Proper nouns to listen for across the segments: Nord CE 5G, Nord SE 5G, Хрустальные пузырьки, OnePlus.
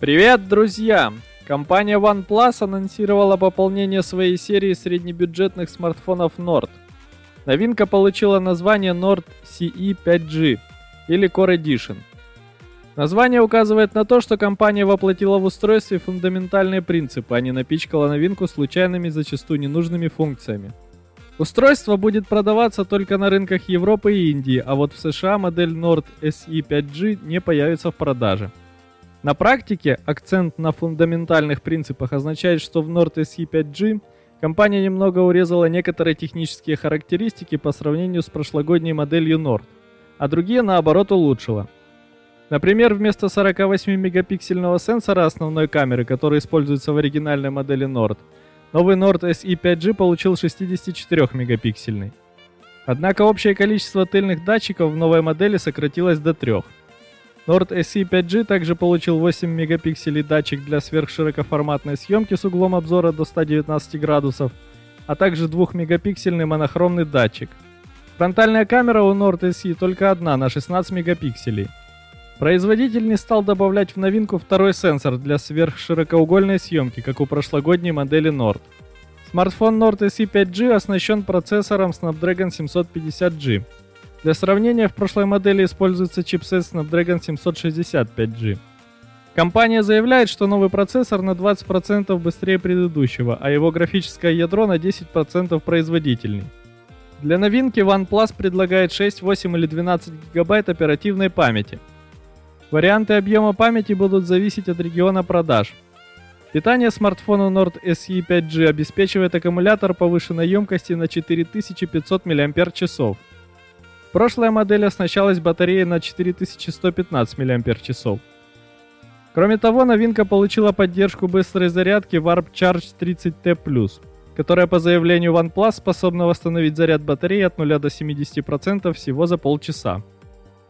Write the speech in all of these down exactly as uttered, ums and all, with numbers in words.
Привет, друзья! Компания OnePlus анонсировала пополнение своей серии среднебюджетных смартфонов Nord. Новинка получила название Nord си и пять джи или Core Edition. Название указывает на то, что компания воплотила в устройстве фундаментальные принципы, а не напичкала новинку случайными, зачастую ненужными функциями. Устройство будет продаваться только на рынках Европы и Индии, а вот в США модель Nord эс и пять джи не появится в продаже. На практике акцент на фундаментальных принципах означает, что в Nord эс и пять джи компания немного урезала некоторые технические характеристики по сравнению с прошлогодней моделью Nord, а другие наоборот улучшила. Например, вместо сорок восемь мегапиксельного сенсора основной камеры, который используется в оригинальной модели Nord, новый Nord эс и пять джи получил шестьдесят четыре мегапиксельный. Однако общее количество тыльных датчиков в новой модели сократилось до трех. Nord эс и пять джи также получил восемь мегапикселей датчик для сверхширокоформатной съемки с углом обзора до ста девятнадцати градусов, а также двухмегапиксельный монохромный датчик. Фронтальная камера у Nord эс и только одна, на шестнадцать мегапикселей. Производитель не стал добавлять в новинку второй сенсор для сверхширокоугольной съемки, как у прошлогодней модели Nord. Смартфон Nord эс и пять джи оснащен процессором Snapdragon семьсот пятьдесят джи. Для сравнения, в прошлой модели используется чипсет Snapdragon семьсот шестьдесят пять джи. Компания заявляет, что новый процессор на двадцать процентов быстрее предыдущего, а его графическое ядро на десять процентов производительней. Для новинки OnePlus предлагает шесть, восемь или двенадцать гигабайт оперативной памяти. Варианты объема памяти будут зависеть от региона продаж. Питание смартфона Nord эс и пять джи обеспечивает аккумулятор повышенной емкости на четыре тысячи пятьсот миллиампер-часов. Прошлая модель оснащалась батареей на четыре тысячи сто пятнадцать миллиампер-часов. Кроме того, новинка получила поддержку быстрой зарядки Warp Charge тридцать тэ плюс, которая по заявлению OnePlus способна восстановить заряд батареи от нуля до семидесяти процентов всего за полчаса.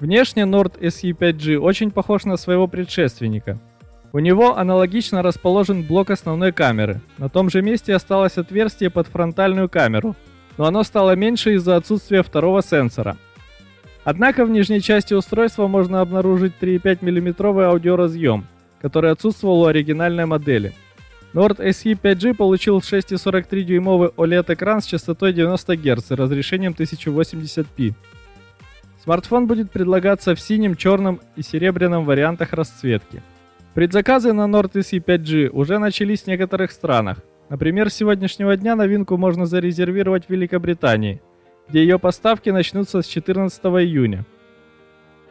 Внешне Nord эс и пять джи очень похож на своего предшественника. У него аналогично расположен блок основной камеры. На том же месте осталось отверстие под фронтальную камеру, но оно стало меньше из-за отсутствия второго сенсора. Однако в нижней части устройства можно обнаружить три и пять миллиметровый аудиоразъем, который отсутствовал у оригинальной модели. Nord эс и пять джи получил шесть целых сорок три десятых дюймовый о лед экран с частотой девяносто герц и разрешением тысяча восемьдесят пи. Смартфон будет предлагаться в синем, черном и серебряном вариантах расцветки. Предзаказы на Nord эс и пять джи уже начались в некоторых странах. Например, с сегодняшнего дня новинку можно зарезервировать в Великобритании, где ее поставки начнутся с четырнадцатого июня.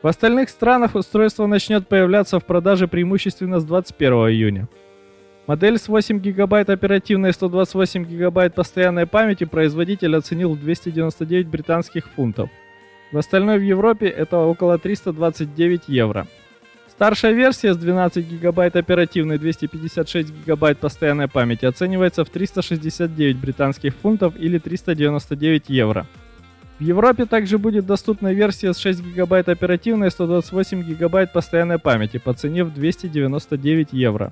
В остальных странах устройство начнет появляться в продаже преимущественно с двадцать первого июня. Модель с восемь гигабайт оперативной и сто двадцать восемь гигабайт постоянной памяти производитель оценил в двести девяносто девять британских фунтов. В остальной в Европе это около триста двадцать девять евро. Старшая версия с двенадцать гигабайт оперативной и двести пятьдесят шесть гигабайт постоянной памяти оценивается в триста шестьдесят девять британских фунтов или триста девяносто девять евро. В Европе также будет доступна версия с шесть гигабайт оперативной и сто двадцать восемь гигабайт постоянной памяти по цене в двести девяносто девять евро.